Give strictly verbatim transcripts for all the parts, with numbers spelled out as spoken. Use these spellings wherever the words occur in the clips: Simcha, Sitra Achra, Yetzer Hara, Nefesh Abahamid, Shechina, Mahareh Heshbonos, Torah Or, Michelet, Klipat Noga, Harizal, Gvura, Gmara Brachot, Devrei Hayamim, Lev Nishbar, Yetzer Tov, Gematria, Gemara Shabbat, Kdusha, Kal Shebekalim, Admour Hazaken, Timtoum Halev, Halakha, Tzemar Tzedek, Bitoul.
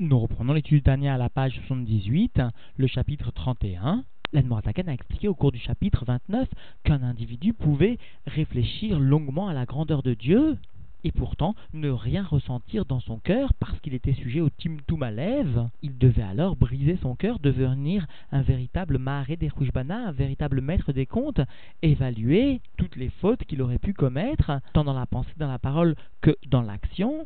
Nous reprenons l'étude d'Ania à la page soixante-dix-huit, le chapitre trente et un. L'Admour Hazaken a expliqué au cours du chapitre vingt-neuf qu'un individu pouvait réfléchir longuement à la grandeur de Dieu et pourtant ne rien ressentir dans son cœur parce qu'il était sujet au Timtoum Halev. Il devait alors briser son cœur, devenir un véritable Mahareh Heshbonos, un véritable maître des comptes, évaluer toutes les fautes qu'il aurait pu commettre, tant dans la pensée, dans la parole que dans l'action.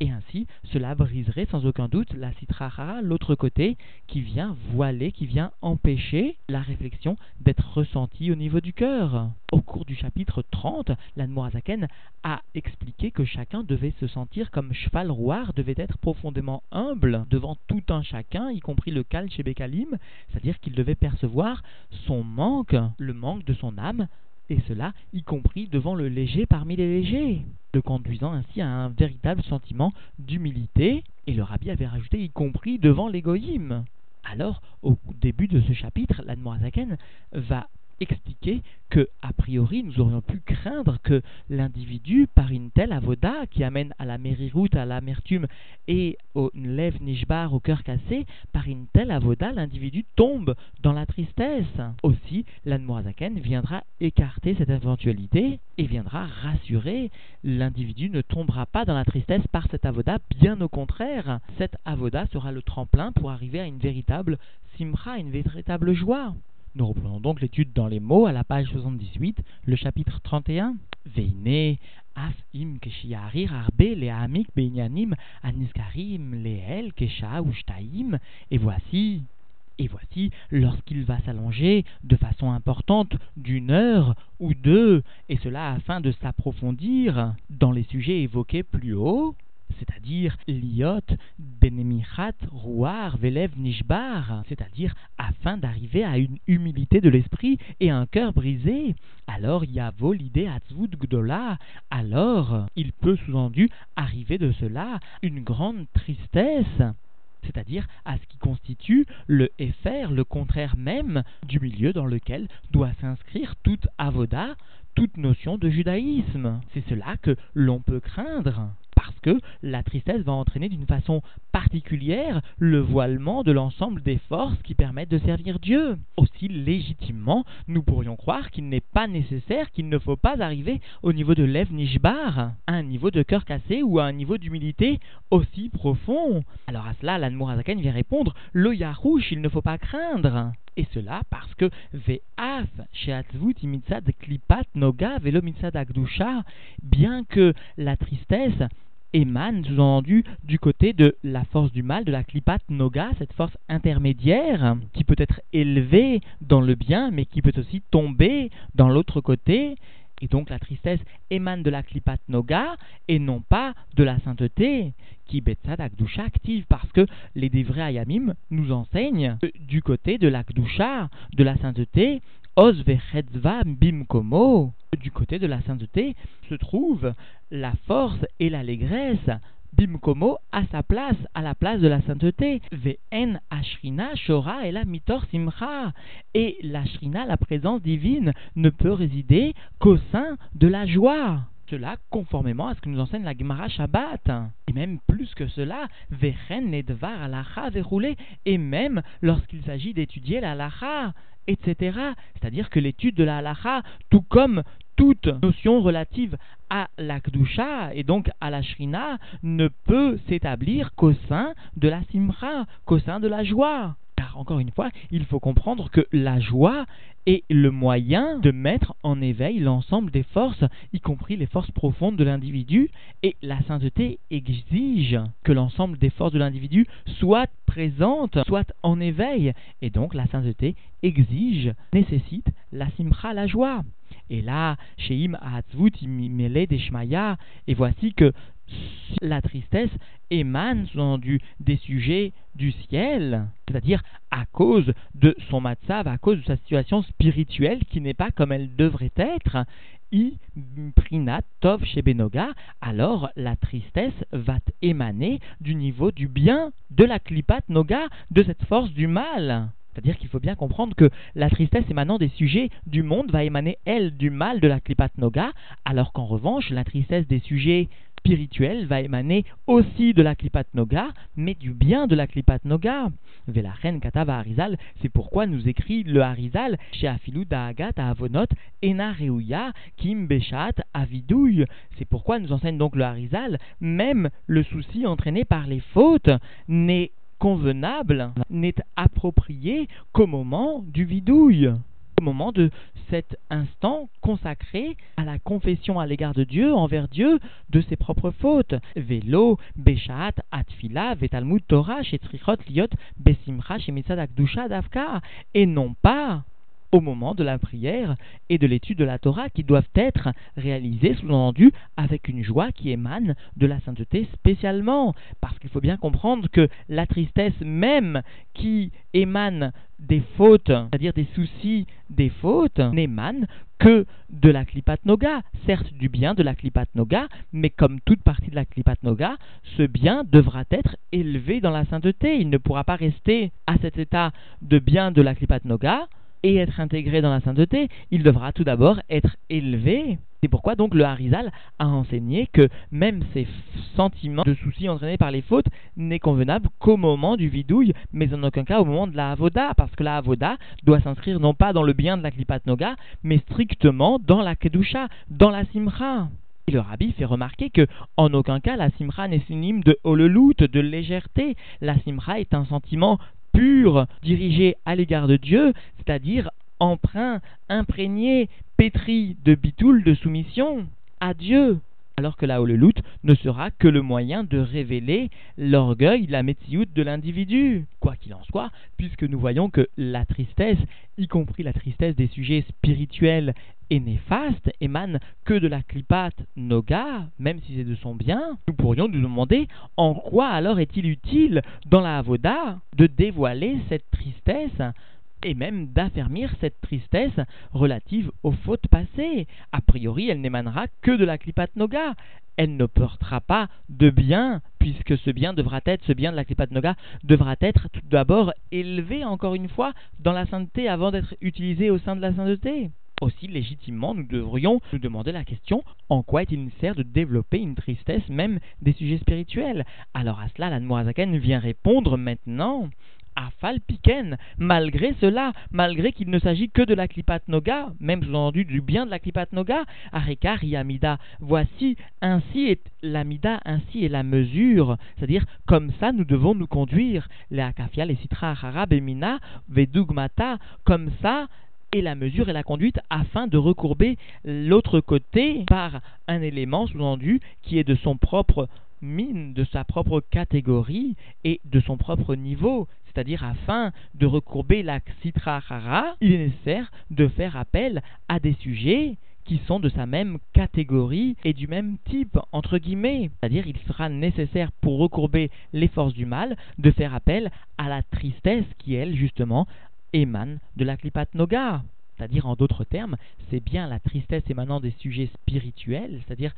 Et ainsi, cela briserait sans aucun doute la Sitra Achra, l'autre côté, qui vient voiler, qui vient empêcher la réflexion d'être ressentie au niveau du cœur. Au cours du chapitre trente, l'Admour Hazaken a expliqué que chacun devait se sentir comme cheval rouard, devait être profondément humble devant tout un chacun, y compris le Kal Shebekalim, c'est-à-dire qu'il devait percevoir son manque, le manque de son âme, et cela y compris devant le léger parmi les légers, le conduisant ainsi à un véritable sentiment d'humilité, et le rabbi avait rajouté y compris devant l'égoïme. Alors, au début de ce chapitre, l'Admour Hazaken va expliquer que, a priori, nous aurions pu craindre que l'individu, par une telle avoda qui amène à la mériroute, à l'amertume et au Lev Nishbar, au cœur cassé, par une telle avoda, l'individu tombe dans la tristesse. Aussi, l'Admour Hazaken viendra écarter cette éventualité et viendra rassurer. L'individu ne tombera pas dans la tristesse par cette avoda, bien au contraire. Cette avoda sera le tremplin pour arriver à une véritable simcha, une véritable joie. Nous reprenons donc l'étude dans les mots à la page soixante-dix-huit, le chapitre trente et un. Veine af im keshiari harbe le amik beignanim aniskarim le el kesha ushtaim. Et voici, et voici, lorsqu'il va s'allonger de façon importante d'une heure ou deux, et cela afin de s'approfondir dans les sujets évoqués plus haut, c'est-à-dire liot benemichat ruar velev nishbar, c'est-à-dire afin d'arriver à une humilité de l'esprit et un cœur brisé, alors yavo l'idée atzvut gdola, alors il peut sous-entendu arriver de cela une grande tristesse, c'est-à-dire à ce qui constitue le Efer, le contraire même du milieu dans lequel doit s'inscrire toute avoda, toute notion de judaïsme. C'est cela que l'on peut craindre, parce que la tristesse va entraîner d'une façon particulière le voilement de l'ensemble des forces qui permettent de servir Dieu. Aussi légitimement, nous pourrions croire qu'il n'est pas nécessaire, qu'il ne faut pas arriver au niveau de Lev Nishbar, à un niveau de cœur cassé ou à un niveau d'humilité aussi profond. Alors à cela, l'Admour Hazaken vient répondre « Lo yarouche, il ne faut pas craindre ». Et cela parce que ve'af she'atzvut imitzad klipat noga ve'lo mitzad kdusha, bien que la tristesse émane, sous-entendu, du côté de la force du mal, de la Klipat Noga, cette force intermédiaire qui peut être élevée dans le bien, mais qui peut aussi tomber dans l'autre côté. Et donc la tristesse émane de la Klipat Noga et non pas de la sainteté, qui betzad Akdusha active, parce que les Devrei Hayamim nous enseignent que du côté de la Kdusha, de la sainteté, Oz vechetzva bimkomo, du côté de la sainteté se trouve la force et l'allégresse, bimkomo à sa place, à la place de la sainteté, ve'en ashrina shora ela mitor simcha, et la shrina, la présence divine, ne peut résider qu'au sein de la joie. Cela conformément à ce que nous enseigne la Gemara Shabbat. Et même plus que cela, vechen nedvar halakha verroulé, et même lorsqu'il s'agit d'étudier la halakha, et cetera. C'est-à-dire que l'étude de la halakha, tout comme toute notion relative à la Kdusha et donc à la Shrina, ne peut s'établir qu'au sein de la Simcha, qu'au sein de la joie. Car encore une fois, il faut comprendre que la joie est le moyen de mettre en éveil l'ensemble des forces, y compris les forces profondes de l'individu, et la sainteté exige que l'ensemble des forces de l'individu soit présente, soit en éveil, et donc la sainteté exige, nécessite la simcha, la joie. Et là, Sheim Haatzvut Imimele Deshmaya, et voici que la tristesse émane sous-entendu des sujets du ciel, c'est-à-dire à cause de son matzav, à cause de sa situation spirituelle qui n'est pas comme elle devrait être, I prinat tov shebenoga, alors la tristesse va émaner du niveau du bien, de la klipat noga, de cette force du mal. C'est-à-dire qu'il faut bien comprendre que la tristesse émanant des sujets du monde va émaner, elle, du mal de la Klipat Noga, alors qu'en revanche, la tristesse des sujets spirituel va émaner aussi de la Klipat Noga, mais du bien de la Klipat Noga. Velachen katava Harizal, c'est pourquoi nous écrit le Harizal, chez Afilu Daagat Avonot Ena Reuya Kim Beshat Avidouille. C'est pourquoi nous enseigne donc le Harizal, même le souci entraîné par les fautes n'est convenable, n'est approprié qu'au moment du vidouille, au moment de cet instant consacré à la confession à l'égard de Dieu, envers Dieu, de ses propres fautes. Velo, Beshaat, Atfila, Vetalmud Torah, Shetrichot, Liot, Besimcha, Shemitzad, Kdusha, Davka, et non pas au moment de la prière et de l'étude de la Torah qui doivent être réalisées, sous-entendu, avec une joie qui émane de la sainteté spécialement. Parce qu'il faut bien comprendre que la tristesse même qui émane des fautes, c'est-à-dire des soucis des fautes, n'émane que de la Klipat Noga, certes du bien de la Klipat Noga, mais comme toute partie de la Klipat Noga, ce bien devra être élevé dans la sainteté. Il ne pourra pas rester à cet état de bien de la Klipat Noga et être intégré dans la sainteté, il devra tout d'abord être élevé. C'est pourquoi donc le Harizal a enseigné que même ces sentiments de soucis entraînés par les fautes n'est convenable qu'au moment du vidouille, mais en aucun cas au moment de la avoda, parce que la avoda doit s'inscrire non pas dans le bien de la Klipat Noga, mais strictement dans la Kdusha, dans la Simcha. Et le rabbi fait remarquer que, en aucun cas, la Simcha n'est synonyme de holelout, de légèreté. La Simcha est un sentiment pur, dirigé à l'égard de Dieu, c'est-à-dire empreint, imprégné, pétri de bitoul, de soumission à Dieu. Alors que la holelout ne sera que le moyen de révéler l'orgueil, la métioute de l'individu. Quoi qu'il en soit, puisque nous voyons que la tristesse, y compris la tristesse des sujets spirituels et néfastes, émane que de la Klipat Noga, même si c'est de son bien, nous pourrions nous demander en quoi alors est-il utile dans la avoda de dévoiler cette tristesse et même d'affermir cette tristesse relative aux fautes passées. A priori, elle n'émanera que de la Klipat Noga. Elle ne portera pas de bien, puisque ce bien devra être, ce bien de la Klipat Noga devra être tout d'abord élevé, encore une fois, dans la sainteté avant d'être utilisé au sein de la sainteté. Aussi légitimement, nous devrions nous demander la question en quoi est-il nécessaire de développer une tristesse même des sujets spirituels. Alors à cela, l'Admour Hazaken vient répondre maintenant. Afal piken, malgré cela, malgré qu'il ne s'agit que de la Klipat Noga, même sous-entendu du bien de la Klipat Noga, Arekar yamida, voici, ainsi est l'amida, ainsi est la mesure, c'est-à-dire comme ça nous devons nous conduire, les akafia, les sitra achara, bemina, vedugmata, comme ça, et la mesure et la conduite afin de recourber l'autre côté par un élément sous-entendu qui est de son propre mine, de sa propre catégorie et de son propre niveau. C'est-à-dire afin de recourber la Sitra Achra, il est nécessaire de faire appel à des sujets qui sont de sa même catégorie et du même type, entre guillemets. C'est-à-dire il sera nécessaire pour recourber les forces du mal de faire appel à la tristesse qui, elle, justement, émane de la Klipat Noga. C'est-à-dire, en d'autres termes, c'est bien la tristesse émanant des sujets spirituels, c'est-à-dire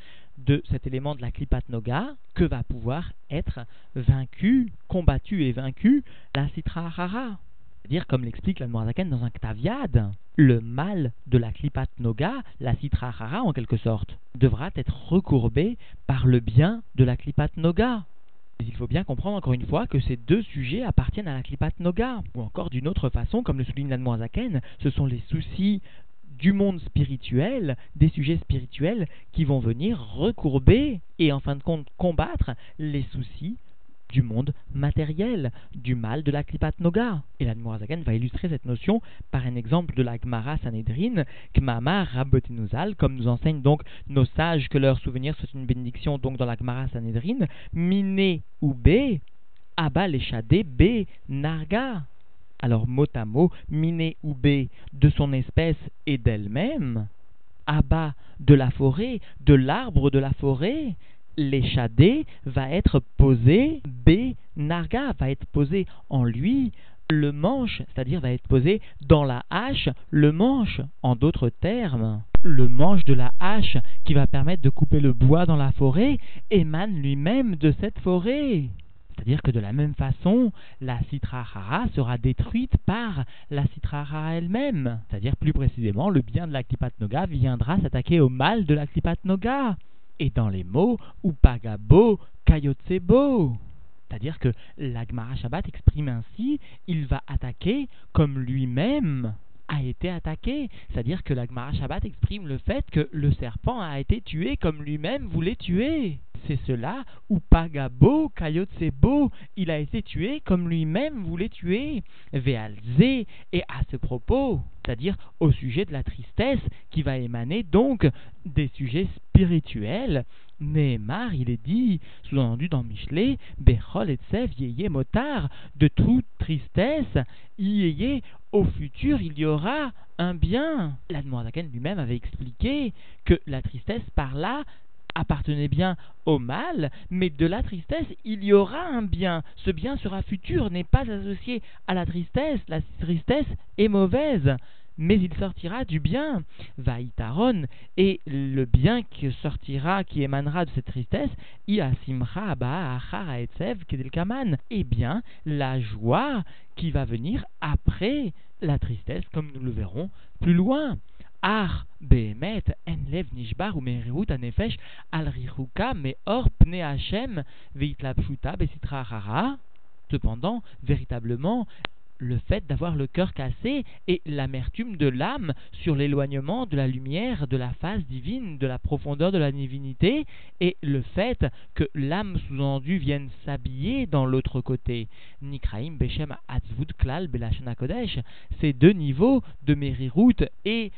de cet élément de la Klipat Noga, que va pouvoir être vaincu, combattu et vaincu la Sitra Achara. C'est-à-dire, comme l'explique l'Admour Hazaken dans un Ktaviad, le mal de la Klipat Noga, la Sitra Achara en quelque sorte, devra être recourbé par le bien de la Klipat Noga. Mais il faut bien comprendre encore une fois que ces deux sujets appartiennent à la Klipat Noga. Ou encore d'une autre façon, comme le souligne l'Admour Hazaken, ce sont les soucis du monde spirituel, des sujets spirituels qui vont venir recourber et en fin de compte combattre les soucis du monde matériel, du mal de la Klipat Noga. Et l'Admour Hazaken va illustrer cette notion par un exemple de la Gemara Sanhédrin, Kmama Rabotinuzal, comme nous enseignent donc nos sages que leur souvenir soit une bénédiction, donc dans la Gemara Sanhédrin, Miné ou B, Abba Lechade B, Narga. Alors mot à mot, Miné ou B, de son espèce et d'elle-même, Abba de la forêt, de l'arbre de la forêt, l'échadé va être posé, B, narga, va être posé en lui, le manche, c'est-à-dire va être posé dans la hache, le manche, en d'autres termes. Le manche de la hache qui va permettre de couper le bois dans la forêt émane lui-même de cette forêt. C'est-à-dire que de la même façon, la Sitra Achara sera détruite par la Sitra Achara elle-même. C'est-à-dire plus précisément, le bien de la Klipat Noga viendra s'attaquer au mal de la Klipat Noga. et dans les mots ou pagabo kayotsebo. C'est-à-dire que la Gemara Shabbat exprime ainsi, il va attaquer comme lui-même a été attaqué. C'est-à-dire que la Gemara Shabbat exprime le fait que le serpent a été tué comme lui-même voulait tuer. C'est cela, ou pagabo kayotsebo, il a été tué comme lui-même voulait tuer. Ve'alze, et à ce propos, c'est-à-dire au sujet de la tristesse qui va émaner donc des sujets spirituels, Nehemar, il est dit, sous-entendu dans Michelet, Bechol etsef yeye motar, de toute tristesse, yeye, au futur il y aura un bien. L'Admour Hazaken lui-même avait expliqué que la tristesse par là appartenait bien au mal, mais de la tristesse, il y aura un bien. Ce bien sera futur, n'est pas associé à la tristesse. La tristesse est mauvaise, mais il sortira du bien. Vaïtaron, et le bien qui sortira, qui émanera de cette tristesse, Ia Simcha Abaa Achara Etsev Kedelkaman, eh bien, la joie qui va venir après la tristesse, comme nous le verrons plus loin. Ar behemet en lev nishbar ou merehut anefesh al richuka meor pne Hashem veitla pshuta besitra achara. Cependant, véritablement, le fait d'avoir le cœur cassé et l'amertume de l'âme sur l'éloignement de la lumière, de la face divine, de la profondeur de la divinité, et le fait que l'âme sous-endue vienne s'habiller dans l'autre côté. Nikraim beshem atzvut klal belashana kodesh. Ces deux niveaux de merehut et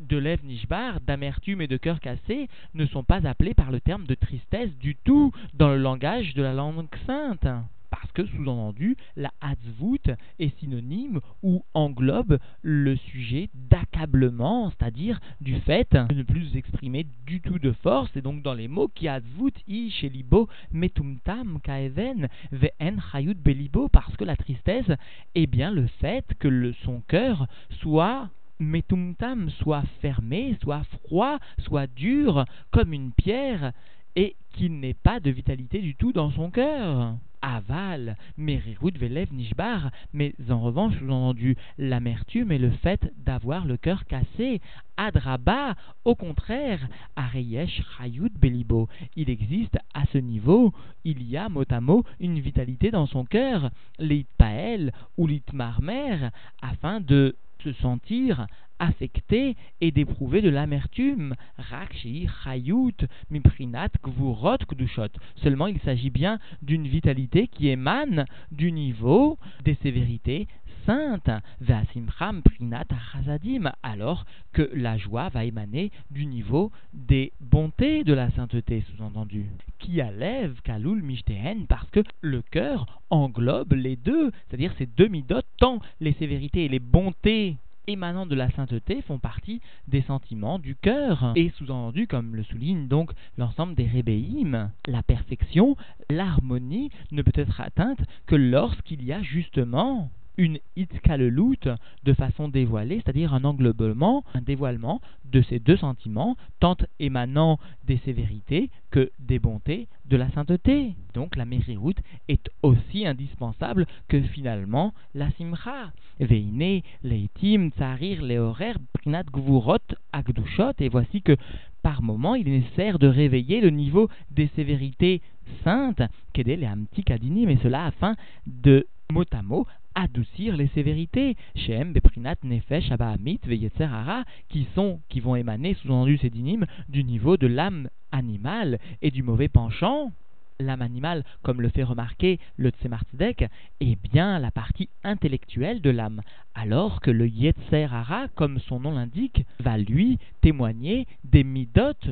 de Lev Nishbar, d'amertume et de cœur cassé, ne sont pas appelés par le terme de tristesse du tout dans le langage de la langue sainte, parce que, sous-entendu, la Hatzvut est synonyme ou englobe le sujet d'accablement, c'est-à-dire du fait de ne plus exprimer du tout de force, et donc dans les mots qui Hatzvut, I, Shelibo, Metumtam, Kaeven, Ve'en, Chayut, Belibo, parce que la tristesse est bien le fait que le, son cœur soit Metumtam, soit fermé, soit froid, soit dur, comme une pierre, et qu'il n'ait pas de vitalité du tout dans son cœur. Aval, Merihud Velev Nishbar, mais en revanche, sous-entendu, l'amertume et le fait d'avoir le cœur cassé. Adraba, au contraire, Areyesh Chayut Belibo, il existe à ce niveau, il y a mot à mot une vitalité dans son cœur, l'itpael ou l'itmarmer, afin de se sentir affecté et d'éprouver de l'amertume. Rakshi, Chayut, Miprinat, Gvurot, Kdushot. Seulement, il s'agit bien d'une vitalité qui émane du niveau des sévérités saintes. Vasimcham, Prinat, Hazadim. Alors que la joie va émaner du niveau des bontés de la sainteté, sous-entendu. Qui allève, Kalul, Mishtehen, parce que le cœur englobe les deux, c'est-à-dire ces deux midot, tant les sévérités et les bontés émanant de la sainteté font partie des sentiments du cœur. Et sous-entendu, comme le souligne donc l'ensemble des Rébéim, la perfection, l'harmonie ne peut être atteinte que lorsqu'il y a justement une itkalelout de façon dévoilée, c'est-à-dire un englobement, un dévoilement de ces deux sentiments, tant émanant des sévérités que des bontés de la sainteté. Donc la merehut est aussi indispensable que finalement la simcha. Veine, leitim, tsarir, leorer, prinat gvurot, akdushot, et voici que par moment, il est nécessaire de réveiller le niveau des sévérités saintes, kedel et amti kadini, mais cela afin de mot à mot adoucir les sévérités, Shem, Beprinat, Nefesh, Abahamid, Yetzer Hara, qui sont, qui vont émaner, sous-entendu ces dynimes, du niveau de l'âme animale et du mauvais penchant. L'âme animale, comme le fait remarquer le Tzemar Tzedek, est bien la partie intellectuelle de l'âme, alors que le Yetzer Hara, comme son nom l'indique, va lui témoigner des midotes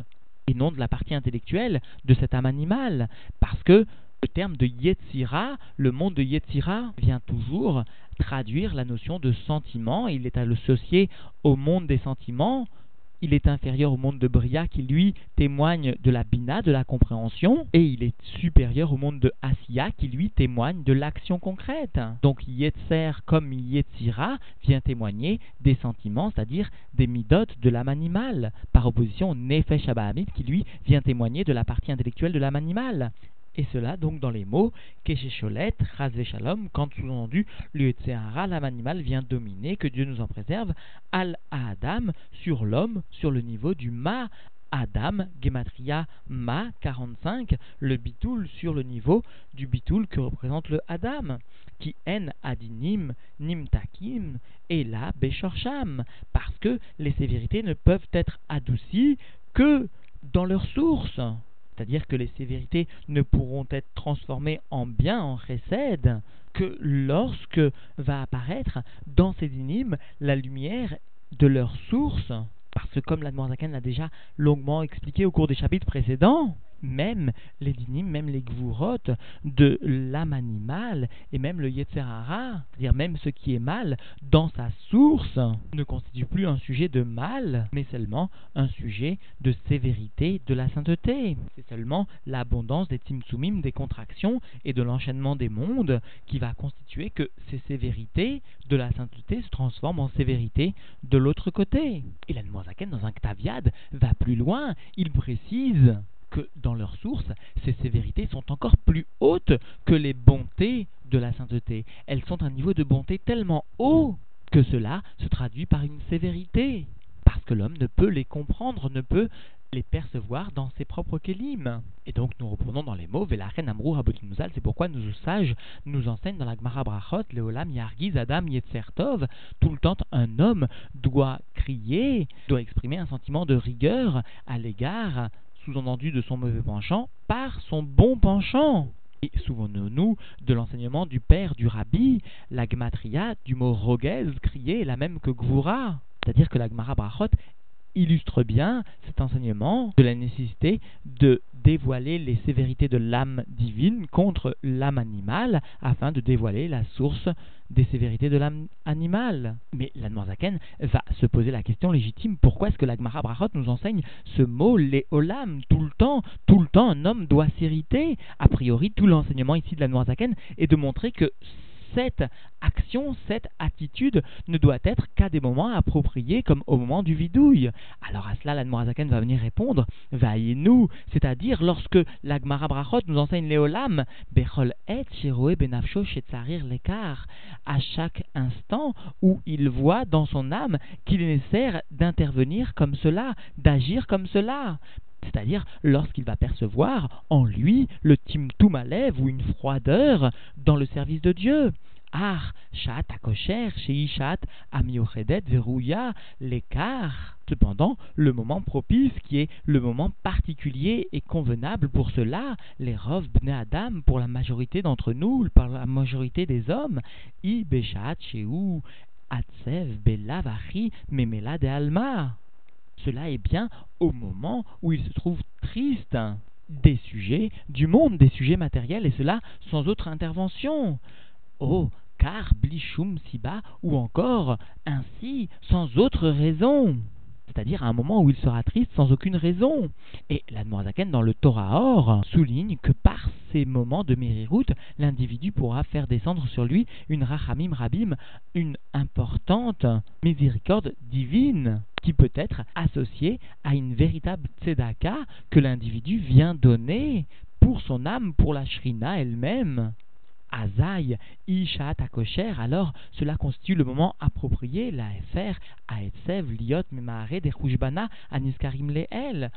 et non de la partie intellectuelle de cette âme animale, parce que le terme de Yetzira, le monde de Yetzira, vient toujours traduire la notion de sentiment. Il est associé au monde des sentiments. Il est inférieur au monde de Bria qui, lui, témoigne de la Bina, de la compréhension. Et il est supérieur au monde de Asiya qui, lui, témoigne de l'action concrète. Donc Yetzer comme Yetzira vient témoigner des sentiments, c'est-à-dire des midotes de l'âme animale. Par opposition au Nefesh Abahamid qui, lui, vient témoigner de la partie intellectuelle de l'âme animale. Et cela donc dans les mots « Keshecholet, Razve Shalom » quand sous-entendu le Yetzer Hara, l'âme animale vient dominer, que Dieu nous en préserve, « Al Adam » sur l'homme, sur le niveau du « Ma » Adam, Gematria, Ma, quarante-cinq, le Bitoul sur le niveau du Bitoul que représente le Adam, qui en adinim, nimtakim, et la Beshorsham, parce que les sévérités ne peuvent être adoucies que dans leur source. C'est-à-dire que les sévérités ne pourront être transformées en bien, en chesed, que lorsque va apparaître dans ces dynimes la lumière de leur source. Parce que comme l'Admour Hazaken l'a déjà longuement expliqué au cours des chapitres précédents, même les dynimes, même les gvurot de l'âme animale et même le Yetzer Hara, c'est-à-dire même ce qui est mal dans sa source, ne constitue plus un sujet de mal, mais seulement un sujet de sévérité, de la sainteté. C'est seulement l'abondance des timtsumim, des contractions et de l'enchaînement des mondes qui va constituer que ces sévérités de la sainteté se transforment en sévérité de l'autre côté. Et l'Admour Hazaken, dans un Ktaviad, va plus loin, il précise que dans leur source, ces sévérités sont encore plus hautes que les bontés de la sainteté. Elles sont à un niveau de bonté tellement haut que cela se traduit par une sévérité, parce que l'homme ne peut les comprendre, ne peut les percevoir dans ses propres kélims. Et donc nous reprenons dans les mots Velachen Amru Habotinuzal, c'est pourquoi nos sages nous enseignent dans la Gmara Brachot, Leolam Yargiz Adam Yetzer Tov, tout le temps un homme doit crier, doit exprimer un sentiment de rigueur à l'égard, sous-entendu, de son mauvais penchant, par son bon penchant. Et souvenons-nous de l'enseignement du père du rabbi, la gematria du mot roguez, crié, est la même que gvura. C'est-à-dire que la Gmara Brachot illustre bien cet enseignement de la nécessité de dévoiler les sévérités de l'âme divine contre l'âme animale afin de dévoiler la source des sévérités de l'âme animale. Mais l'Admour Hazaken va se poser la question légitime, pourquoi est-ce que la Gemara Brachot nous enseigne ce mot léolam, tout le temps, tout le temps un homme doit s'irriter? A priori, tout l'enseignement ici de l'Admour Hazaken est de montrer que cette action, cette attitude ne doit être qu'à des moments appropriés, comme au moment du vidouille. Alors à cela, l'Admour Hazaken va venir répondre « Vaillez-nous », c'est-à-dire lorsque la Gemara Brachot nous enseigne l'éolam « Bechol et sheroe benafsho shetzarir lekar » à chaque instant où il voit dans son âme qu'il est nécessaire d'intervenir comme cela, d'agir comme cela. C'est-à-dire lorsqu'il va percevoir en lui le Timtoum Halev ou une froideur dans le service de Dieu. Ar, chat à cocher, sheishat, amiochedet, verrouilla, l'écart. Cependant, le moment propice, qui est le moment particulier et convenable pour cela, les rov bnei adam, pour la majorité d'entre nous, par la majorité des hommes, i bechat sheou, atsev, belavachi, memela de alma. Cela est bien au moment où il se trouve triste des sujets du monde, des sujets matériels, et cela sans autre intervention. Oh, car blishum siba, ou encore ainsi, sans autre raison. C'est-à-dire à un moment où il sera triste sans aucune raison. Et l'Admour Hazaken dans le Torah Or souligne que par ces moments de mériroute, l'individu pourra faire descendre sur lui une rachamim rabim, une importante miséricorde divine qui peut être associée à une véritable tzedaka que l'individu vient donner pour son âme, pour la Shechina elle-même. Azaï, Ishat Akosher, alors cela constitue le moment approprié, la F R, Aetsev, Liot, Memahareh, Dechushbana, Aniskarim Leel,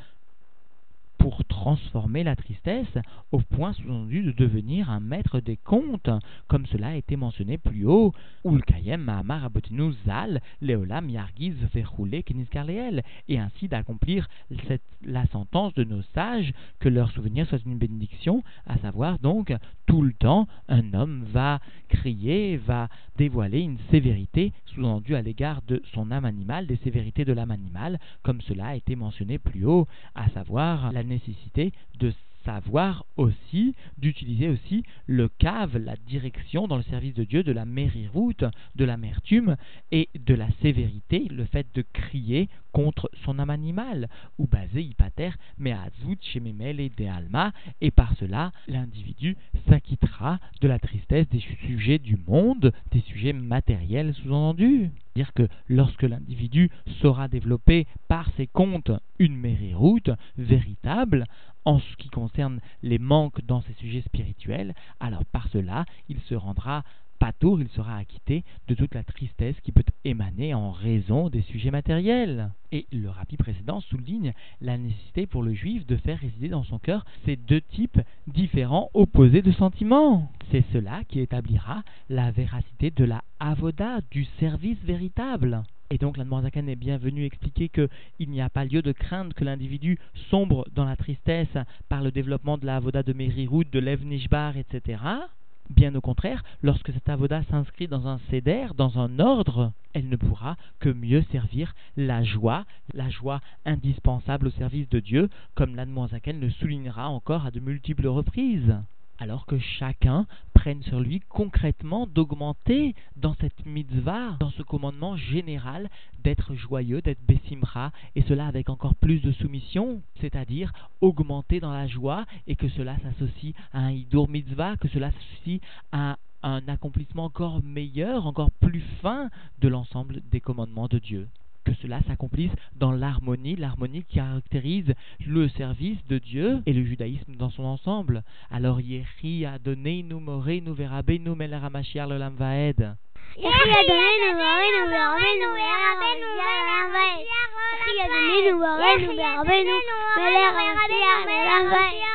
pour transformer la tristesse au point sous-entendu de devenir un maître des comptes, comme cela a été mentionné plus haut. Ulkayem, Mahamar, Abotinu, Zal, Leolam, Yargiz, Verhoulé, Keniskar Leel, et ainsi d'accomplir cette, la sentence de nos sages, que leur souvenir soit une bénédiction, à savoir donc, tout le temps, un homme va crier, va dévoiler une sévérité, sous-entendue à l'égard de son âme animale, des sévérités de l'âme animale, comme cela a été mentionné plus haut, à savoir la nécessité de savoir aussi, d'utiliser aussi le cave, la direction dans le service de Dieu, de la mériroute, de l'amertume et de la sévérité, le fait de crier contre son âme animale, ou basé hypater, mais azut, shememel et de alma, et par cela, l'individu s'acquittera de la tristesse des sujets du monde, des sujets matériels sous-entendus. C'est-à-dire que lorsque l'individu saura développer par ses comptes une mériroute véritable, en ce qui concerne les manques dans ses sujets spirituels, alors par cela, il se rendra patour, il sera acquitté de toute la tristesse qui peut émaner en raison des sujets matériels. Et le rabbi précédent souligne la nécessité pour le juif de faire résider dans son cœur ces deux types différents opposés de sentiments. C'est cela qui établira la véracité de la avoda, du service véritable. Et donc l'Admour Hazaken est bien venu expliquer qu'il n'y a pas lieu de craindre que l'individu sombre dans la tristesse par le développement de la avoda de Merirut, de Lev Nishbar, et cetera. Bien au contraire, lorsque cette avoda s'inscrit dans un seder, dans un ordre, elle ne pourra que mieux servir la joie, la joie indispensable au service de Dieu, comme l'Admour Hazaken le soulignera encore à de multiples reprises. Alors que chacun prenne sur lui concrètement d'augmenter dans cette mitzvah, dans ce commandement général d'être joyeux, d'être bessimra, et cela avec encore plus de soumission, c'est-à-dire augmenter dans la joie, et que cela s'associe à un hidour mitzvah, que cela s'associe à un accomplissement encore meilleur, encore plus fin de l'ensemble des commandements de Dieu. Que cela s'accomplisse dans l'harmonie, l'harmonie qui caractérise le service de Dieu et le judaïsme dans son ensemble. Alors, Yehi Adoneinu Moreinu Verabeinu Melech HaMashiach L'Olam Vaed. Yehi Adoneinu Moreinu Verabeinu Melech HaMashiach L'Olam Vaed.